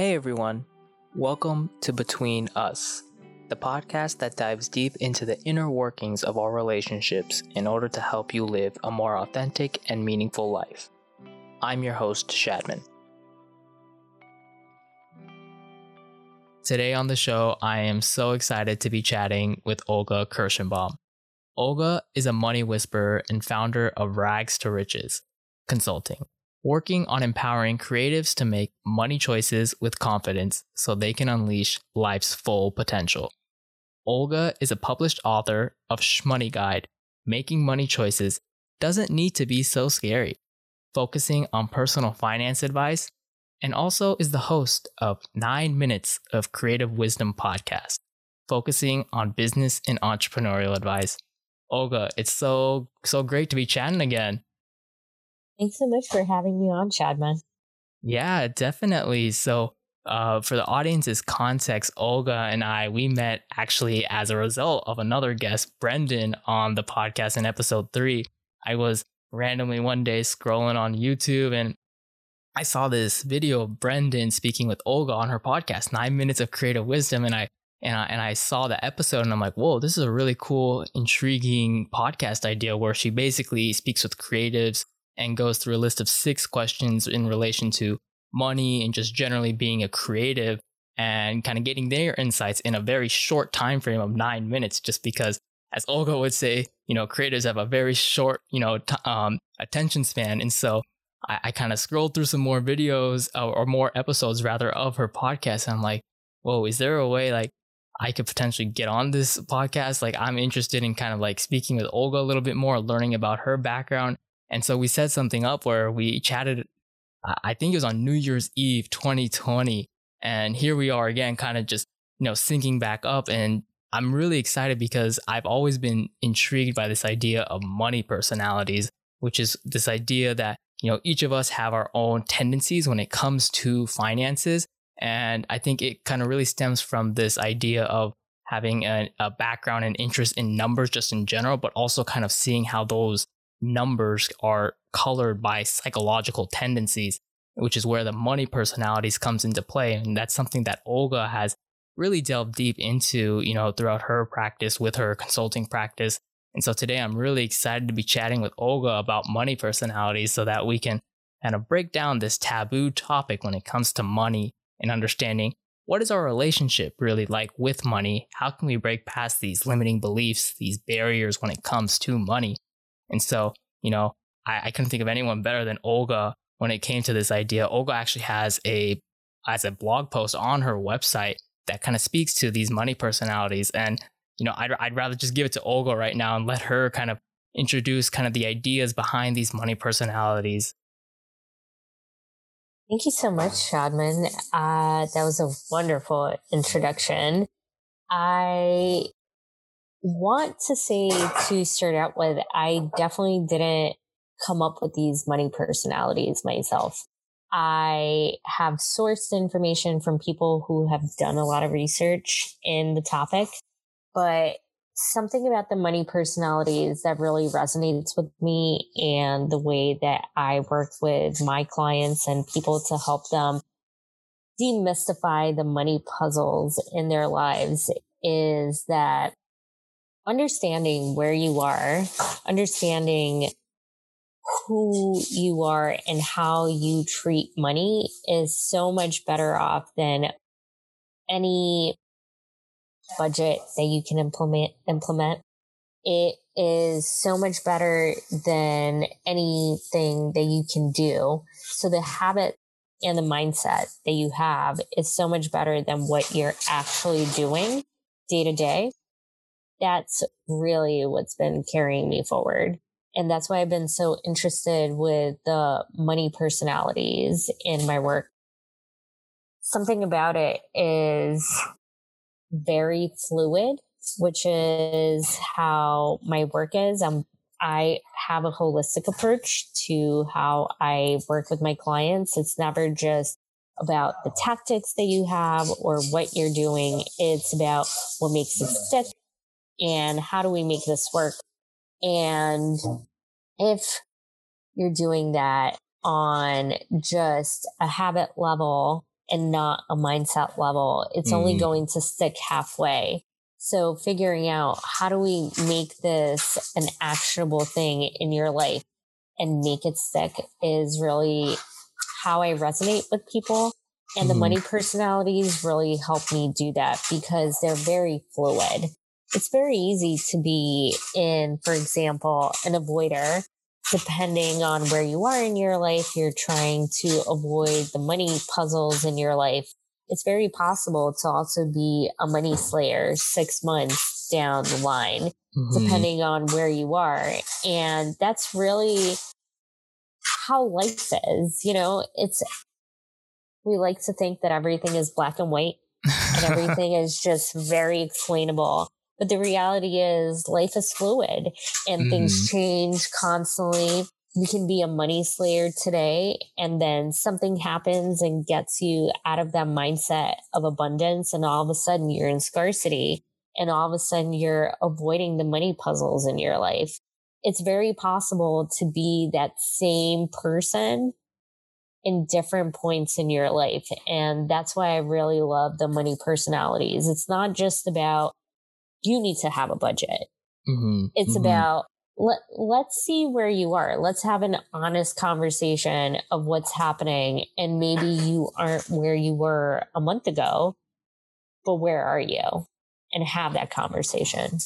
Hey everyone, welcome to Between Us, the podcast that dives deep into the inner workings of our relationships in order to help you live a more authentic and meaningful life. I'm your host, Shadman. Today on the show, I am so excited to be chatting with Olga Kirshenbaum. Olga is a money whisperer and founder of Rags to Riches Consulting, working on empowering creatives to make money choices with confidence so they can unleash life's full potential. Olga is a published author of Shmoney Guide, Making Money Choices Doesn't Need to Be So Scary, focusing on personal finance advice, and also is the host of 9 Minutes of Creative Wisdom podcast, focusing on business and entrepreneurial advice. Olga, it's so great to be chatting again. Thanks so much for having me on, Shadman. Yeah, definitely. So for the audience's context, Olga and I, we met actually as a result of another guest, Brendan, on the podcast in episode 3. I was randomly one day scrolling on YouTube and I saw this video of Brendan speaking with Olga on her podcast, 9 Minutes of Creative Wisdom. And I saw the episode and I'm like, whoa, this is a really cool, intriguing podcast idea where she basically speaks with creatives and goes through a list of 6 questions in relation to money and just generally being a creative and kind of getting their insights in a very short time frame of 9 minutes, just because, as Olga would say, you know, creators have a very short, you know, attention span. And so I kind of scrolled through some more videos or more episodes rather of her podcast. And I'm like, whoa, is there a way like I could potentially get on this podcast? Like, I'm interested in kind of like speaking with Olga a little bit more, learning about her background. And so we set something up where we chatted, I think it was on New Year's Eve, 2020. And here we are again, kind of just, you know, syncing back up. And I'm really excited because I've always been intrigued by this idea of money personalities, which is this idea that, you know, each of us have our own tendencies when it comes to finances. And I think it kind of really stems from this idea of having a background and interest in numbers just in general, but also kind of seeing how those numbers are colored by psychological tendencies, which is where the money personalities comes into play. And that's something that Olga has really delved deep into, you know, throughout her practice with her consulting practice. And so today I'm really excited to be chatting with Olga about money personalities so that we can kind of break down this taboo topic when it comes to money and understanding what is our relationship really like with money? How can we break past these limiting beliefs, these barriers when it comes to money? And so, you know, I couldn't think of anyone better than Olga when it came to this idea. Olga actually has a blog post on her website that kind of speaks to these money personalities. And, you know, I'd rather just give it to Olga right now and let her kind of introduce kind of the ideas behind these money personalities. Thank you so much, Shadman. That was a wonderful introduction. I want to say to start out with, I definitely didn't come up with these money personalities myself. I have sourced information from people who have done a lot of research in the topic, but something about the money personalities that really resonates with me and the way that I work with my clients and people to help them demystify the money puzzles in their lives is that understanding where you are, understanding who you are and how you treat money is so much better off than any budget that you can implement. It is so much better than anything that you can do. So the habit and the mindset that you have is so much better than what you're actually doing day to day. That's really what's been carrying me forward. And that's why I've been so interested with the money personalities in my work. Something about it is very fluid, which is how my work is. I have a holistic approach to how I work with my clients. It's never just about the tactics that you have or what you're doing. It's about what makes it stick. And how do we make this work? And if you're doing that on just a habit level and not a mindset level, it's only going to stick halfway. So figuring out, how do we make this an actionable thing in your life and make it stick is really how I resonate with people. And the money personalities really help me do that because they're very fluid. It's very easy to be in, for example, an avoider. Depending on where you are in your life, you're trying to avoid the money puzzles in your life. It's very possible to also be a money slayer 6 months down the line, depending on where you are. And that's really how life is. You know, we like to think that everything is black and white and everything is just very explainable. But the reality is life is fluid and things change constantly. You can be a money slayer today and then something happens and gets you out of that mindset of abundance. And all of a sudden you're in scarcity and all of a sudden you're avoiding the money puzzles in your life. It's very possible to be that same person in different points in your life. And that's why I really love the money personalities. It's not just about you need to have a budget. It's about, let's see where you are. Let's have an honest conversation of what's happening. And maybe you aren't where you were a month ago, but where are you? And have that conversation.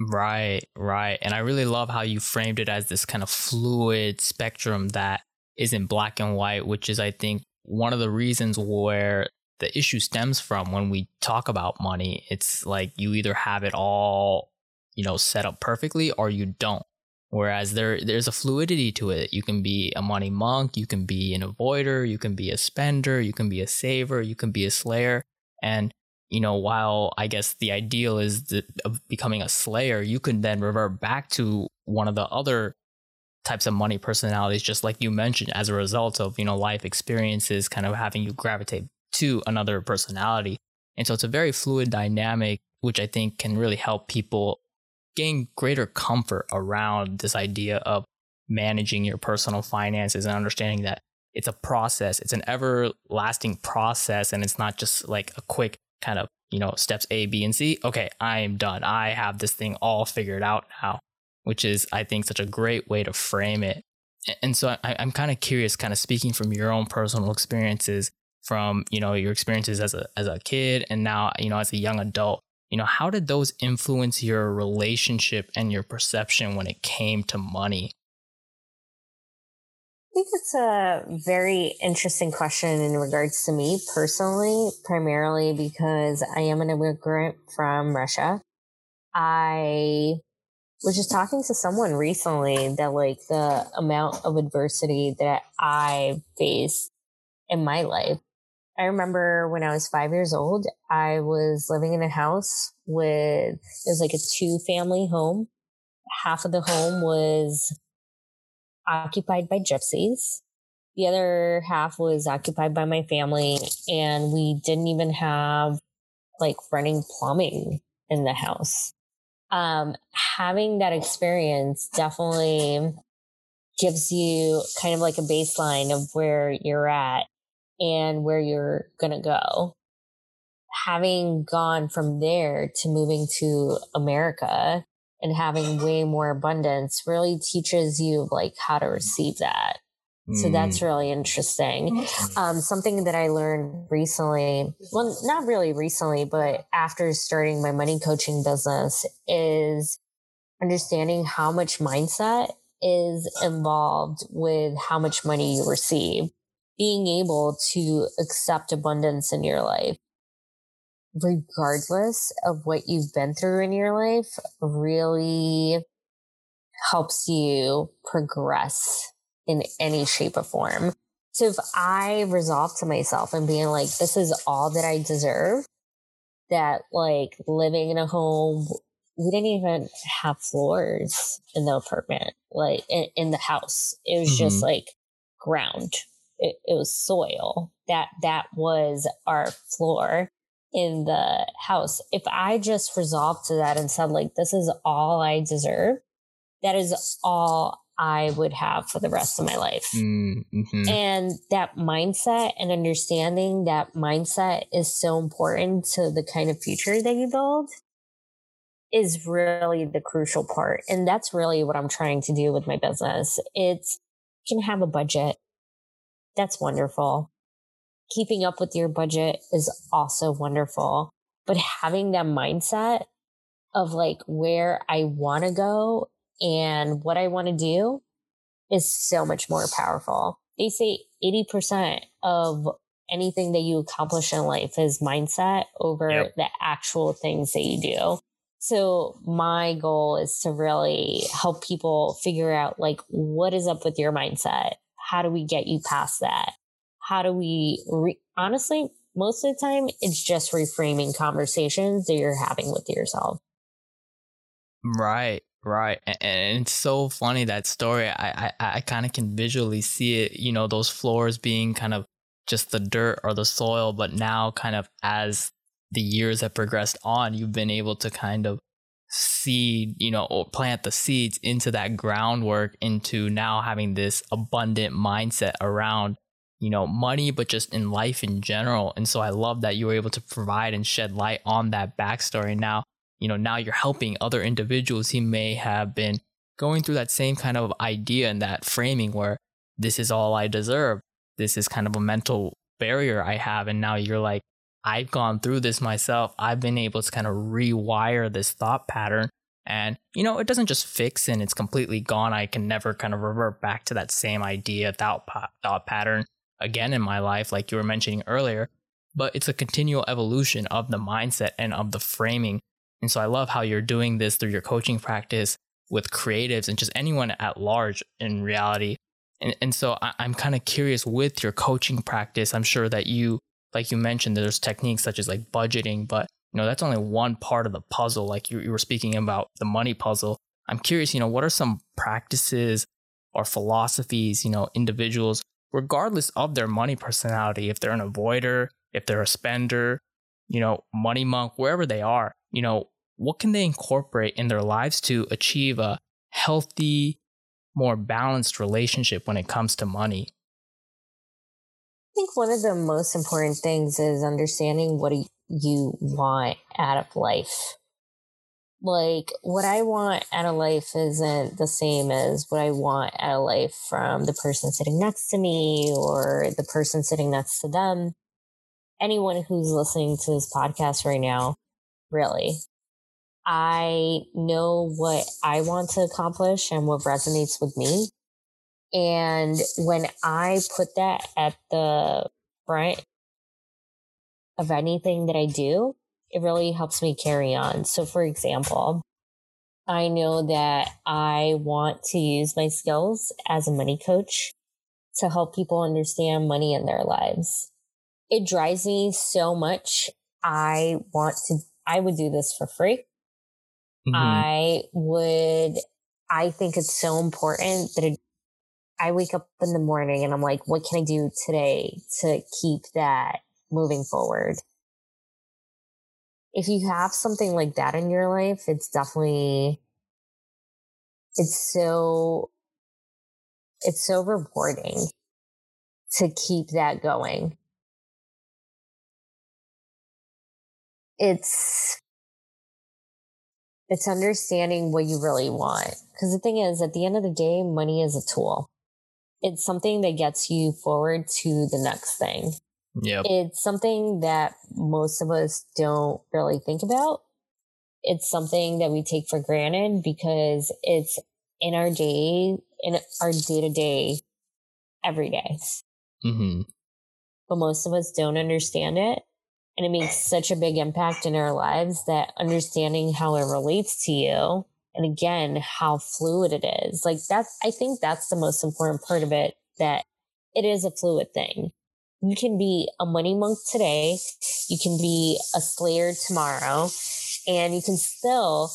Right, right. And I really love how you framed it as this kind of fluid spectrum that isn't black and white, which is, I think, one of the reasons where the issue stems from when we talk about money. It's like you either have it all, you know, set up perfectly or you don't. Whereas there's a fluidity to it. You can be a money monk, you can be an avoider, you can be a spender, you can be a saver, you can be a slayer. And, you know, while I guess the ideal is of becoming a slayer, you can then revert back to one of the other types of money personalities, just like you mentioned, as a result of, you know, life experiences kind of having you gravitate to another personality. And so it's a very fluid dynamic, which I think can really help people gain greater comfort around this idea of managing your personal finances and understanding that it's a process. It's an everlasting process. And it's not just like a quick kind of, you know, steps A, B, and C. Okay, I am done. I have this thing all figured out now, which is, I think, such a great way to frame it. And so I'm kind of curious, kind of speaking from your own personal experiences, from, you know, your experiences as a kid and now, you know, as a young adult, you know, how did those influence your relationship and your perception when it came to money? I think it's a very interesting question in regards to me personally, primarily because I am an immigrant from Russia. I was just talking to someone recently that, like, the amount of adversity that I faced in my life. I remember when I was 5 years old, I was living in a house with, it was like a 2-family home. Half of the home was occupied by gypsies. The other half was occupied by my family, and we didn't even have, like, running plumbing in the house. Having that experience definitely gives you kind of like a baseline of where you're at and where you're going to go. Having gone from there to moving to America and having way more abundance really teaches you, like, how to receive that. So that's really interesting. Something that I learned recently, well, not really recently, but after starting my money coaching business, is understanding how much mindset is involved with how much money you receive. Being able to accept abundance in your life, regardless of what you've been through in your life, really helps you progress in any shape or form. So if I resolve to myself and being like, this is all that I deserve, that, like, living in a home, we didn't even have floors in the apartment, like in the house. It was just like ground. It was soil. That was our floor in the house. If I just resolved to that and said, like, this is all I deserve, that is all I would have for the rest of my life. Mm-hmm. And that mindset and understanding that mindset is so important to the kind of future that you build is really the crucial part. And that's really what I'm trying to do with my business. It's, you can have a budget. That's wonderful. Keeping up with your budget is also wonderful. But having that mindset of like where I want to go and what I want to do is so much more powerful. They say 80% of anything that you accomplish in life is mindset over the actual things that you do. So my goal is to really help people figure out like, what is up with your mindset? How do we get you past that? How do we honestly, most of the time, it's just reframing conversations that you're having with yourself. Right, right. And it's so funny, that story. I kind of can visually see it, you know, those floors being kind of just the dirt or the soil. But now kind of as the years have progressed on, you've been able to kind of seed, you know, or plant the seeds into that groundwork, into now having this abundant mindset around, you know, money, but just in life in general. And so I love that you were able to provide and shed light on that backstory. Now, you know, now you're helping other individuals who may have been going through that same kind of idea and that framing where this is all I deserve. This is kind of a mental barrier I have. And now you're like, I've gone through this myself. I've been able to kind of rewire this thought pattern. And, you know, it doesn't just fix and it's completely gone. I can never kind of revert back to that same idea, thought pattern again in my life, like you were mentioning earlier, but it's a continual evolution of the mindset and of the framing. And so I love how you're doing this through your coaching practice with creatives and just anyone at large in reality. And so I'm kind of curious with your coaching practice. I'm sure that you, like you mentioned, there's techniques such as like budgeting, but you know, that's only one part of the puzzle. Like you were speaking about the money puzzle. I'm curious, you know, what are some practices or philosophies, you know, individuals regardless of their money personality, if they're an avoider, if they're a spender, you know, money monk, wherever they are, you know, what can they incorporate in their lives to achieve a healthy, more balanced relationship when it comes to money? I think one of the most important things is understanding what you want out of life. Like, what I want out of life isn't the same as what I want out of life from the person sitting next to me or the person sitting next to them. Anyone who's listening to this podcast right now, really. I know what I want to accomplish and what resonates with me. And when I put that at the front of anything that I do, it really helps me carry on. So for example, I know that I want to use my skills as a money coach to help people understand money in their lives. It drives me so much. I would do this for free. Mm-hmm. I think it's so important that I wake up in the morning and I'm like, what can I do today to keep that moving forward? If you have something like that in your life, it's so rewarding to keep that going. It's understanding what you really want. Because the thing is, at the end of the day, money is a tool. It's something that gets you forward to the next thing. Yep. It's something that most of us don't really think about. It's something that we take for granted because it's in our day-to-day every day. Mm-hmm. But most of us don't understand it. And it makes such a big impact in our lives that understanding how it relates to you and again, how fluid it is. Like I think that's the most important part of it, that it is a fluid thing. You can be a money monk today, you can be a slayer tomorrow, and you can still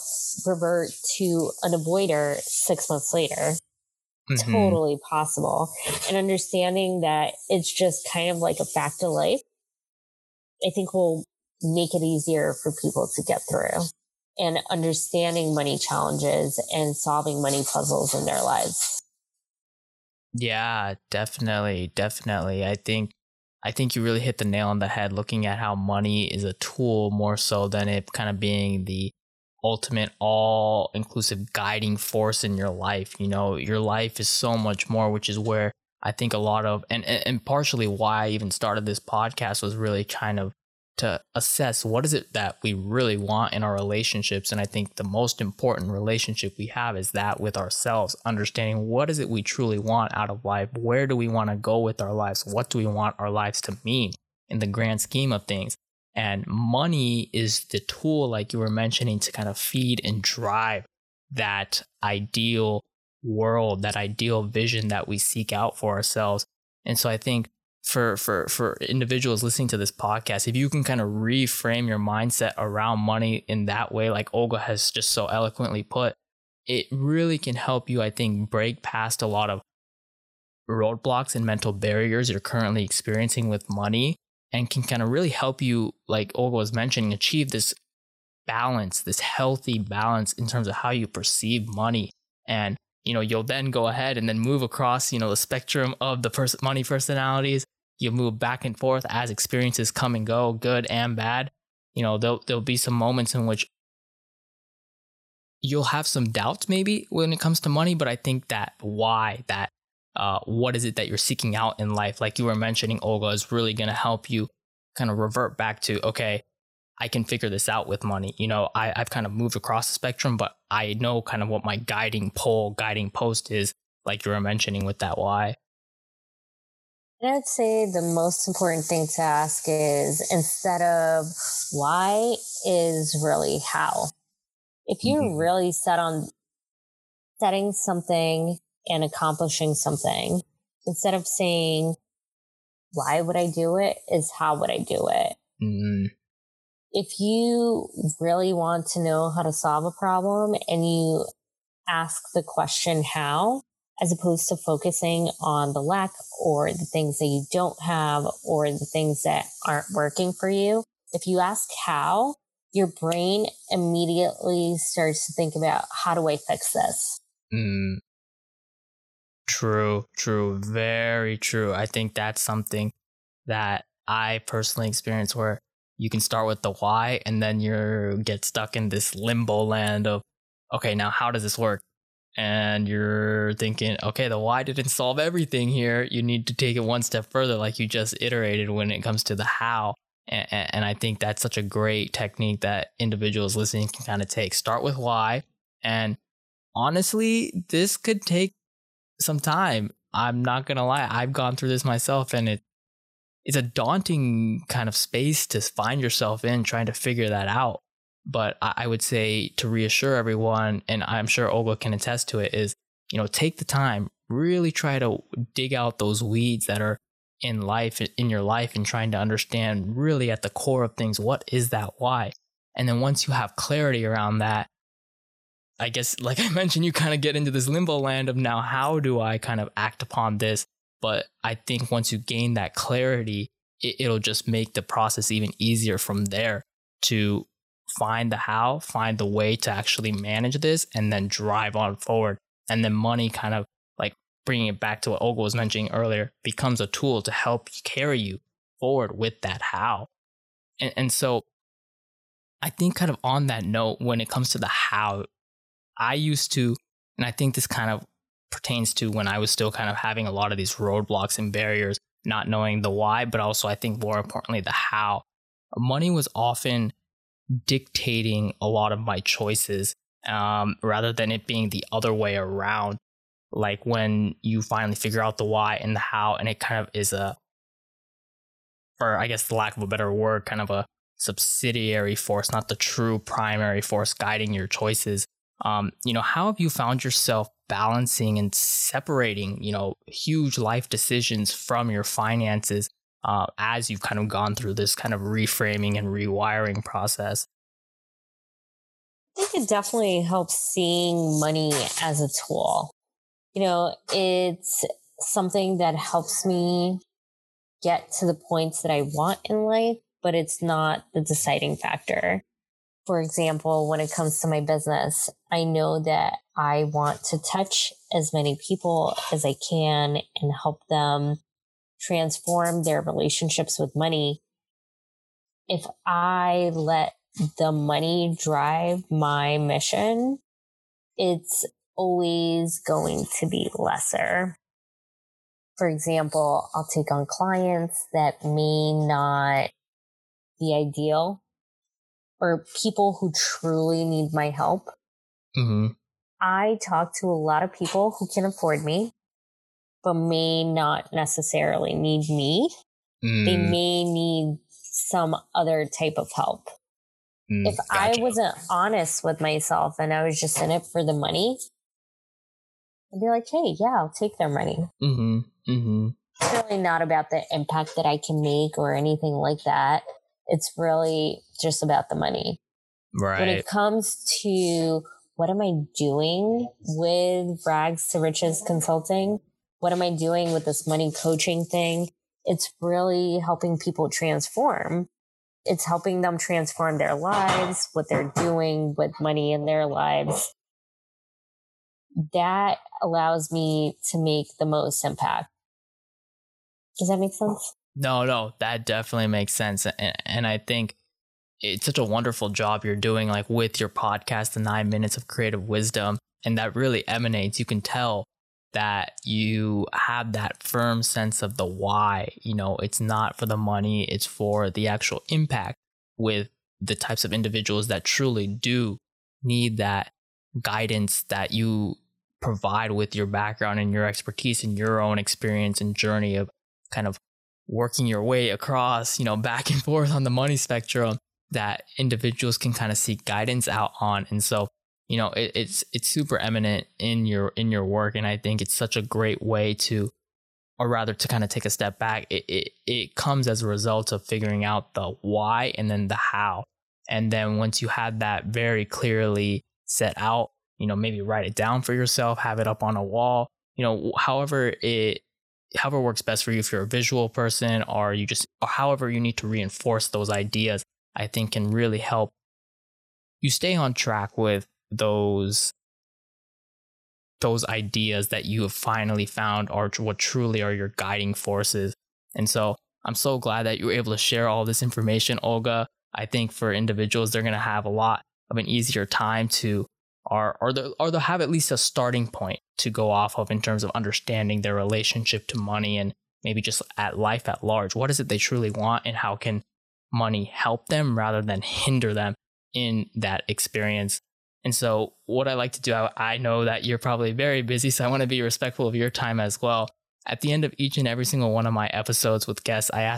revert to an avoider 6 months later. Mm-hmm. Totally possible. And understanding that it's just kind of like a fact of life, I think will make it easier for people to get through and understanding money challenges and solving money puzzles in their lives. Yeah, definitely. I think you really hit the nail on the head looking at how money is a tool more so than it kind of being the ultimate all-inclusive guiding force in your life. You know, your life is so much more, which is where I think a lot of, and partially why I even started this podcast was really kind of to assess what is it that we really want in our relationships. And I think the most important relationship we have is that with ourselves, understanding what is it we truly want out of life? Where do we want to go with our lives? What do we want our lives to mean in the grand scheme of things? And money is the tool, like you were mentioning, to kind of feed and drive that ideal world, that ideal vision that we seek out for ourselves. And so I think for individuals listening to this podcast, if you can kind of reframe your mindset around money in that way, like Olga has just so eloquently put, it really can help you, I think, break past a lot of roadblocks and mental barriers you're currently experiencing with money, and can kind of really help you, like Olga was mentioning, achieve this balance, this healthy balance in terms of how you perceive money. And you know, you'll then go ahead and then move across, you know, the spectrum of the money personalities. You'll move back and forth as experiences come and go, good and bad. You know, there'll be some moments in which you'll have some doubts maybe when it comes to money, but I think that why, that what is it that you're seeking out in life, like you were mentioning, Olga, is really going to help you kind of revert back to, okay, I can figure this out with money. You know, I've kind of moved across the spectrum, but I know kind of what my guiding post is, like you were mentioning with that why. And I'd say the most important thing to ask is, instead of why, is really how. If you're really set on setting something and accomplishing something, instead of saying, why would I do it, is how would I do it? Mm-hmm. If you really want to know how to solve a problem and you ask the question how, as opposed to focusing on the lack or the things that you don't have or the things that aren't working for you, if you ask how, your brain immediately starts to think about, how do I fix this? Mm. True. Very true. I think that's something that I personally experienced, where you can start with the why, and then you get stuck in this limbo land of, okay, now how does this work? And you're thinking, okay, the why didn't solve everything here. You need to take it one step further, like you just iterated when it comes to the how. And I think that's such a great technique that individuals listening can kind of take. Start with why. And honestly, this could take some time. I'm not going to lie. I've gone through this myself, and it's a daunting kind of space to find yourself in, trying to figure that out. But I would say, to reassure everyone, and I'm sure Olga can attest to it, is, you know, take the time, really try to dig out those weeds that are in life, in your life, and trying to understand really at the core of things, what is that why? And then once you have clarity around that, I guess, like I mentioned, you kind of get into this limbo land of, now how do I kind of act upon this? But I think once you gain that clarity, it'll just make the process even easier from there to find the how, find the way to actually manage this, and then drive on forward. And then money, kind of like bringing it back to what Olga was mentioning earlier, becomes a tool to help carry you forward with that how. And so I think kind of on that note, when it comes to the how, I used to, and I think this kind of pertains to when I was still kind of having a lot of these roadblocks and barriers, not knowing the why, but also I think more importantly, the how. Money was often dictating a lot of my choices, rather than it being the other way around. Like when you finally figure out the why and the how, and it kind of is a, or I guess the lack of a better word, kind of a subsidiary force, not the true primary force guiding your choices. You know, how have you found yourself balancing and separating, you know, huge life decisions from your finances as you've kind of gone through this kind of reframing and rewiring process? I think it definitely helps seeing money as a tool. You know, it's something that helps me get to the points that I want in life, but it's not the deciding factor. For example, when it comes to my business, I know that I want to touch as many people as I can and help them transform their relationships with money. If I let the money drive my mission, it's always going to be lesser. For example, I'll take on clients that may not be ideal, or people who truly need my help. Mm-hmm. I talk to a lot of people who can afford me, but may not necessarily need me. Mm. They may need some other type of help. If gotcha. I wasn't honest with myself and I was just in it for the money, I'd be like, hey, yeah, I'll take their money. Mm-hmm. Mm-hmm. It's really not about the impact that I can make or anything like that. It's really just about the money. Right. When it comes to what am I doing with Rags to Riches Consulting? What am I doing with this money coaching thing? It's really helping people transform. It's helping them transform their lives, what they're doing with money in their lives. That allows me to make the most impact. Does that make sense? No, that definitely makes sense. And I think it's such a wonderful job you're doing, like with your podcast, the 9 Minutes of Creative Wisdom. And that really emanates. You can tell that you have that firm sense of the why. You know, it's not for the money, it's for the actual impact with the types of individuals that truly do need that guidance that you provide with your background and your expertise and your own experience and journey of kind of working your way across, you know, back and forth on the money spectrum that individuals can kind of seek guidance out on. And so, you know, it's super eminent in your work. And I think it's such a great way to, or rather to kind of take a step back. It comes as a result of figuring out the why and then the how. And then once you have that very clearly set out, you know, maybe write it down for yourself, have it up on a wall, you know, however works best for you, if you're a visual person or however you need to reinforce those ideas, I think can really help you stay on track with those ideas that you have finally found are what truly are your guiding forces. And so I'm so glad that you were able to share all this information, Olga. I think for individuals, they're going to have a lot of an easier time to or they'll have at least a starting point to go off of in terms of understanding their relationship to money and maybe just at life at large. What is it they truly want and how can money help them rather than hinder them in that experience? And so what I like to do, I know that you're probably very busy, so I want to be respectful of your time as well. At the end of each and every single one of my episodes with guests, I have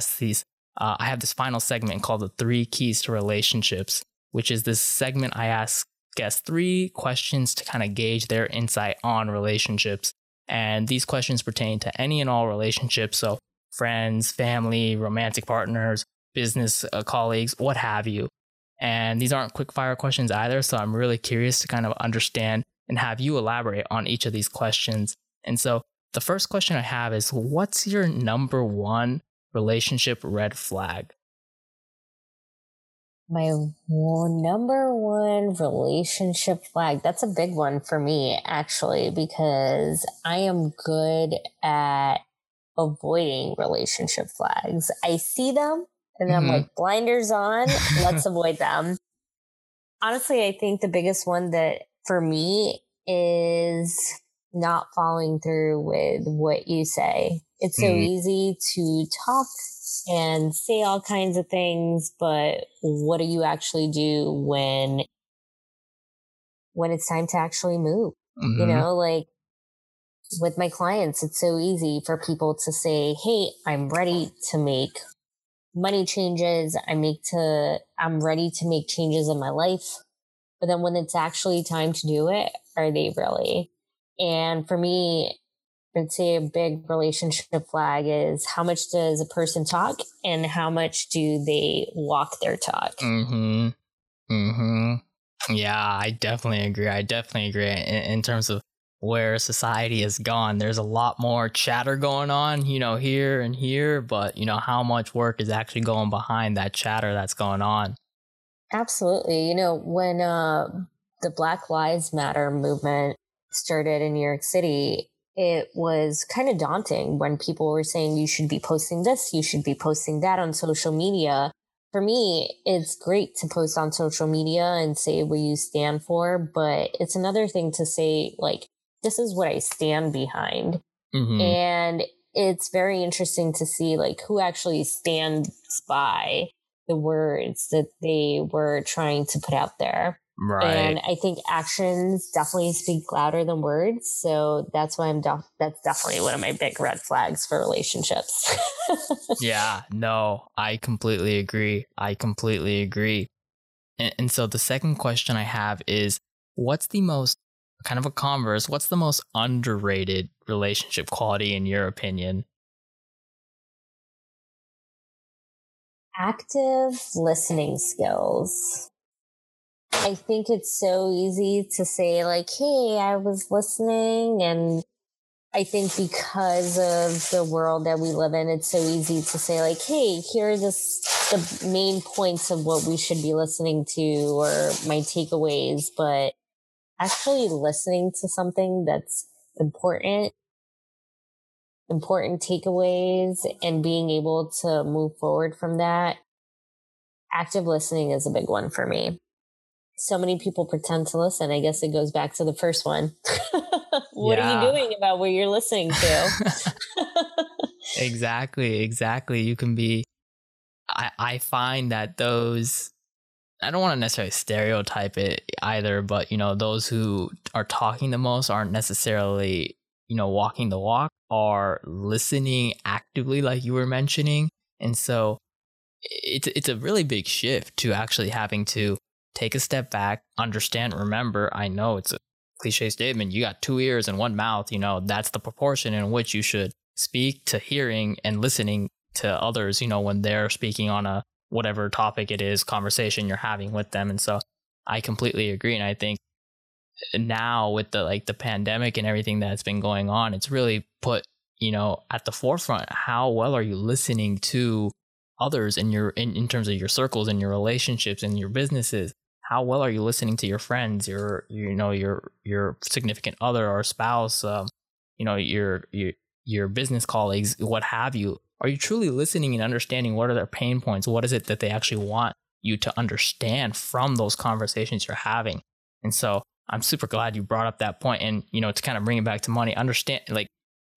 this final segment called the 3 Keys to Relationships, which is this segment I ask guests 3 questions to kind of gauge their insight on relationships. And these questions pertain to any and all relationships. So friends, family, romantic partners, business colleagues, what have you. And these aren't quick fire questions either. So I'm really curious to kind of understand and have you elaborate on each of these questions. And so the first question I have is, what's your number 1 relationship red flag? My number 1 relationship flag. That's a big one for me, actually, because I am good at avoiding relationship flags. I see them and I'm like, blinders on, let's avoid them. Honestly, I think the biggest one that for me is not following through with what you say. It's so easy to talk and say all kinds of things, but what do you actually do when it's time to actually move? Mm-hmm. You know, like with my clients, it's so easy for people to say, hey, I'm ready to make money changes. I'm ready to make changes in my life. But then when it's actually time to do it, are they really? And for me, I'd say a big relationship flag is how much does a person talk and how much do they walk their talk? Mm-hmm. Mm-hmm. Yeah, I definitely agree. In terms of where society has gone, there's a lot more chatter going on, you know, here and here, but, you know, how much work is actually going behind that chatter that's going on. Absolutely. You know, when the Black Lives Matter movement started in New York City, it was kind of daunting when people were saying, you should be posting this, you should be posting that on social media. For me, it's great to post on social media and say what you stand for, but it's another thing to say, like, this is what I stand behind. Mm-hmm. And it's very interesting to see, like, who actually stands by the words that they were trying to put out there. Right. And I think actions definitely speak louder than words. So that's why that's definitely one of my big red flags for relationships. Yeah, no, I completely agree. And so the second question I have is, what's the most underrated relationship quality in your opinion? Active listening skills. I think it's so easy to say, like, hey, I was listening. And I think because of the world that we live in, it's so easy to say, like, hey, here are the main points of what we should be listening to or my takeaways. But actually listening to something that's important takeaways and being able to move forward from that. Active listening is a big one for me. So many people pretend to listen. I guess it goes back to the first one. What are you doing about what you're listening to? Exactly. You can be, I find that those, I don't want to necessarily stereotype it either, but, you know, those who are talking the most aren't necessarily, you know, walking the walk, are listening actively, like you were mentioning. And so it's a really big shift to actually having to take a step back, understand, remember, I know it's a cliche statement, you got two ears and one mouth, you know, that's the proportion in which you should speak to hearing and listening to others, you know, when they're speaking on a whatever topic it is, conversation you're having with them. And so I completely agree. And I think now with the pandemic and everything that's been going on, it's really put, you know, at the forefront, how well are you listening to others in your in terms of your circles and your relationships and your businesses? How well are you listening to your friends, your significant other or spouse, your business colleagues, what have you? Are you truly listening and understanding what are their pain points? What is it that they actually want you to understand from those conversations you're having? And so I'm super glad you brought up that point. And, you know, to kind of bring it back to money, understand, like,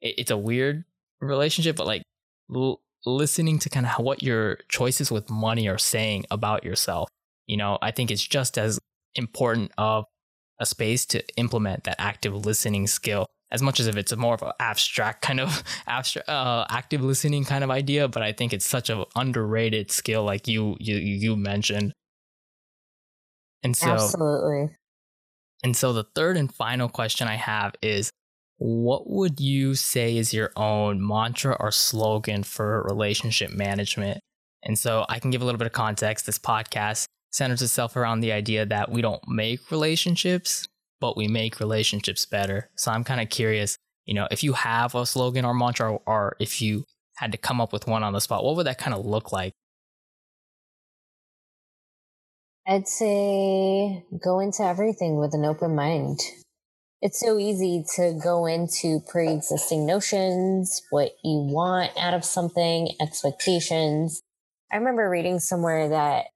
it's a weird relationship, but, like, listening to kind of what your choices with money are saying about yourself. You know, I think it's just as important of a space to implement that active listening skill, as much as if it's more of an abstract active listening kind of idea, but I think it's such an underrated skill, like you mentioned. And so, absolutely. And so the third and final question I have is, what would you say is your own mantra or slogan for relationship management? And so I can give a little bit of context. This podcast centers itself around the idea that we don't make relationships, but we make relationships better. So I'm kind of curious, you know, if you have a slogan or mantra, or if you had to come up with one on the spot, what would that kind of look like? I'd say go into everything with an open mind. It's so easy to go into pre-existing notions, what you want out of something, expectations. I remember reading somewhere that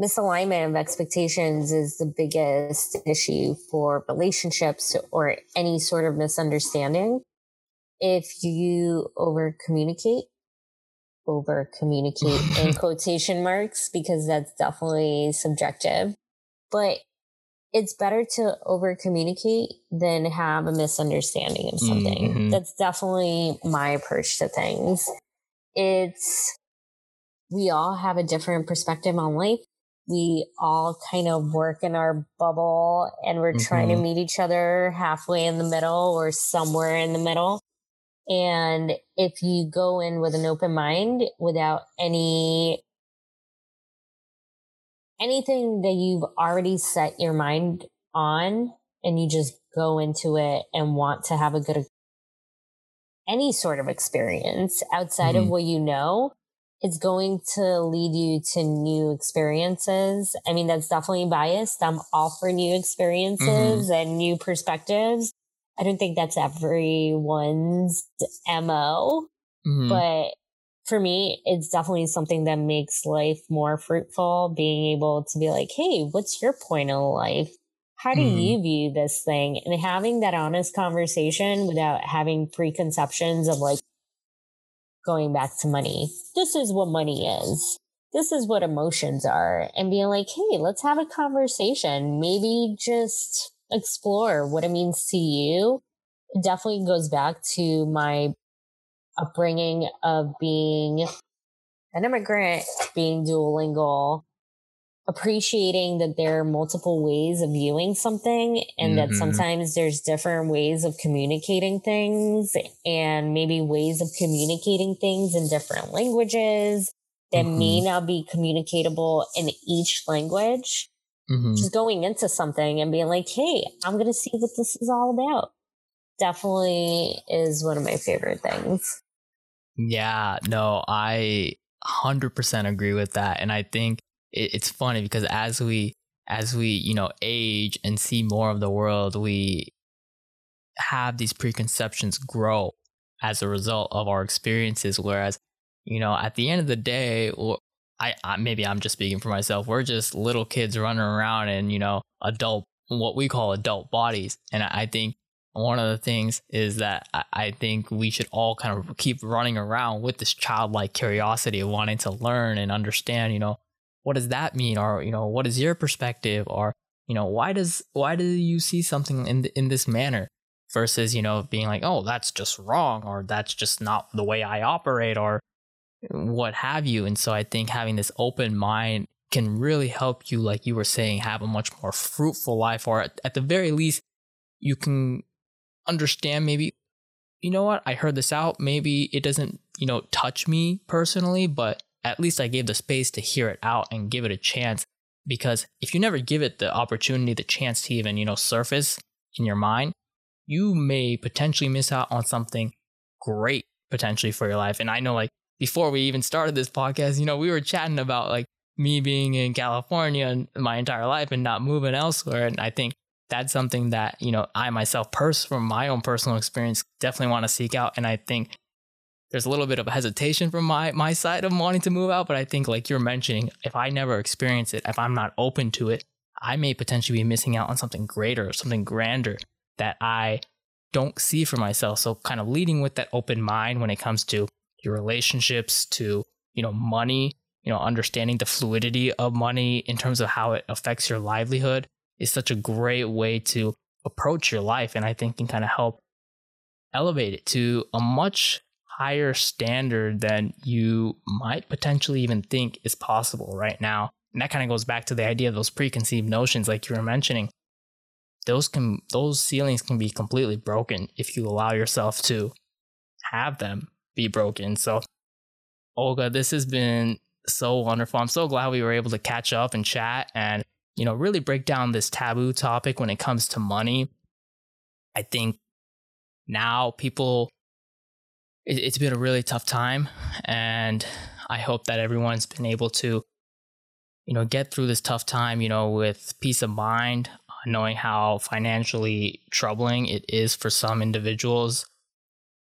misalignment of expectations is the biggest issue for relationships or any sort of misunderstanding. If you over communicate in quotation marks, because that's definitely subjective, but it's better to over communicate than have a misunderstanding of something. Mm-hmm. That's definitely my approach to things. We all have a different perspective on life. We all kind of work in our bubble, and we're trying to meet each other halfway in the middle or somewhere in the middle. And if you go in with an open mind without anything that you've already set your mind on, and you just go into it and want to have a good, any sort of experience outside of what you know, it's going to lead you to new experiences. I mean, that's definitely biased. I'm all for new experiences and new perspectives. I don't think that's everyone's MO, but for me, it's definitely something that makes life more fruitful. Being able to be like, hey, what's your point in life? How do you view this thing? And having that honest conversation without having preconceptions of like going back to money. This is what money is. This is what emotions are. And being like, hey, let's have a conversation. Maybe just explore what it means to you. It definitely goes back to my upbringing of being an immigrant, being duolingual, appreciating that there are multiple ways of viewing something and that sometimes there's different ways of communicating things and maybe ways of communicating things in different languages that may not be communicatable in each language. Just going into something and being like, hey, I'm going to see what this is all about. Definitely is one of my favorite things. Yeah, no, I 100% agree with that. And I think it's funny because as we, you know, age and see more of the world, we have these preconceptions grow as a result of our experiences. Whereas, you know, at the end of the day, I maybe I'm just speaking for myself. We're just little kids running around in, you know, adult, what we call adult bodies. And I think one of the things is that I think we should all kind of keep running around with this childlike curiosity, wanting to learn and understand, you know, what does that mean? Or, you know, what is your perspective? Or, you know, why do you see something in this manner versus, you know, being like, oh, that's just wrong, or that's just not the way I operate, or what have you. And so I think having this open mind can really help you, like you were saying, have a much more fruitful life, or at the very least, you can understand maybe, you know what, I heard this out. Maybe it doesn't, you know, touch me personally, but at least I gave the space to hear it out and give it a chance. Because if you never give it the opportunity, the chance to even, you know, surface in your mind, you may potentially miss out on something great potentially for your life. And I know, like, before we even started this podcast, you know, we were chatting about like me being in California my entire life and not moving elsewhere. And I think that's something that, you know, I myself, from my own personal experience, definitely want to seek out. And I think there's a little bit of hesitation from my side of wanting to move out. But I think, like you're mentioning, if I never experience it, if I'm not open to it, I may potentially be missing out on something greater or something grander that I don't see for myself. So kind of leading with that open mind when it comes to your relationships, to, you know, money, you know, understanding the fluidity of money in terms of how it affects your livelihood is such a great way to approach your life. And I think can kind of help elevate it to a much higher standard than you might potentially even think is possible right now. And that kind of goes back to the idea of those preconceived notions, like you were mentioning. Those ceilings can be completely broken if you allow yourself to have them be broken. So, Olga, this has been so wonderful. I'm so glad we were able to catch up and chat and, you know, really break down this taboo topic when it comes to money. I think now it's been a really tough time, and I hope that everyone's been able to, you know, get through this tough time, you know, with peace of mind, knowing how financially troubling it is for some individuals.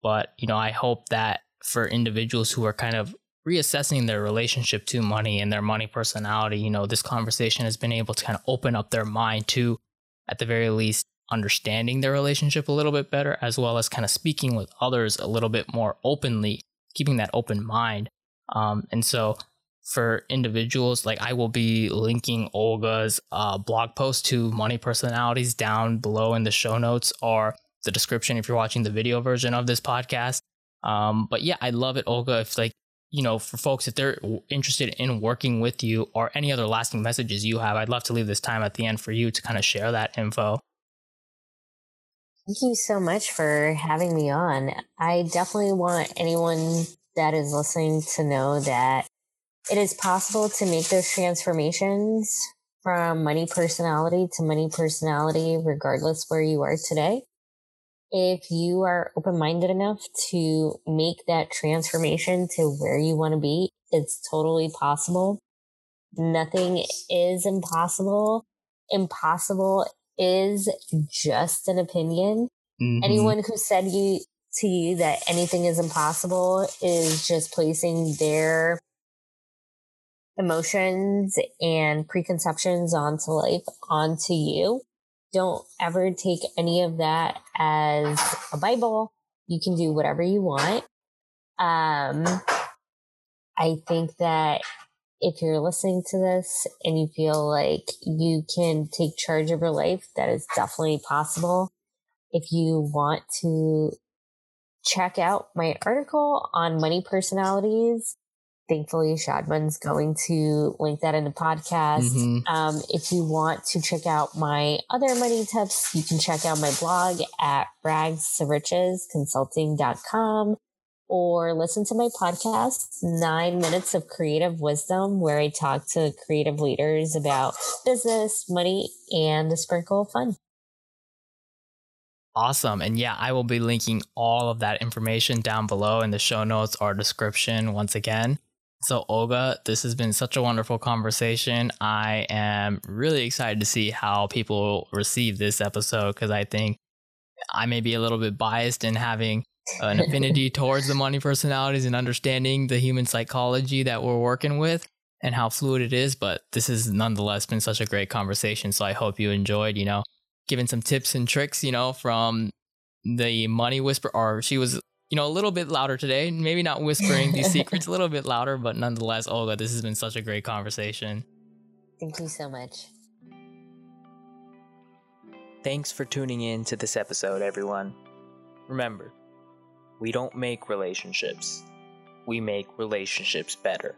But, you know, I hope that for individuals who are kind of reassessing their relationship to money and their money personality, you know, this conversation has been able to kind of open up their mind to, at the very least, understanding their relationship a little bit better, as well as kind of speaking with others a little bit more openly, keeping that open mind. And so for individuals, like, I will be linking Olga's blog post to money personalities down below in the show notes, or the description if you're watching the video version of this podcast. But yeah, I love it, Olga. If, like, you know, for folks, if they're interested in working with you or any other lasting messages you have, I'd love to leave this time at the end for you to kind of share that info. Thank you so much for having me on. I definitely want anyone that is listening to know that it is possible to make those transformations from money personality to money personality, regardless where you are today. if you are open-minded enough to make that transformation to where you want to be, it's totally possible. Nothing is impossible. Impossible is just an opinion. Mm-hmm. Anyone who said to you that anything is impossible is just placing their emotions and preconceptions onto life, onto you. Don't ever take any of that as a Bible. You can do whatever you want. I think that if you're listening to this and you feel like you can take charge of your life, that is definitely possible. If you want to check out my article on money personalities, thankfully, Shadman's going to link that in the podcast. Mm-hmm. If you want to check out my other money tips, you can check out my blog at ragstorichesconsulting.com or listen to my podcast, 9 Minutes of Creative Wisdom, where I talk to creative leaders about business, money, and a sprinkle of fun. Awesome. And yeah, I will be linking all of that information down below in the show notes or description once again. So Olga, this has been such a wonderful conversation. I am really excited to see how people receive this episode, because I think I may be a little bit biased in having an affinity towards the money personalities and understanding the human psychology that we're working with and how fluid it is. But this has nonetheless been such a great conversation. So I hope you enjoyed, giving some tips and tricks, from the money whisper, or she was a little bit louder today, maybe not whispering these secrets, a little bit louder, but nonetheless, Olga, this has been such a great conversation. Thank you so much. Thanks for tuning in to this episode, everyone. Remember, we don't make relationships. We make relationships better.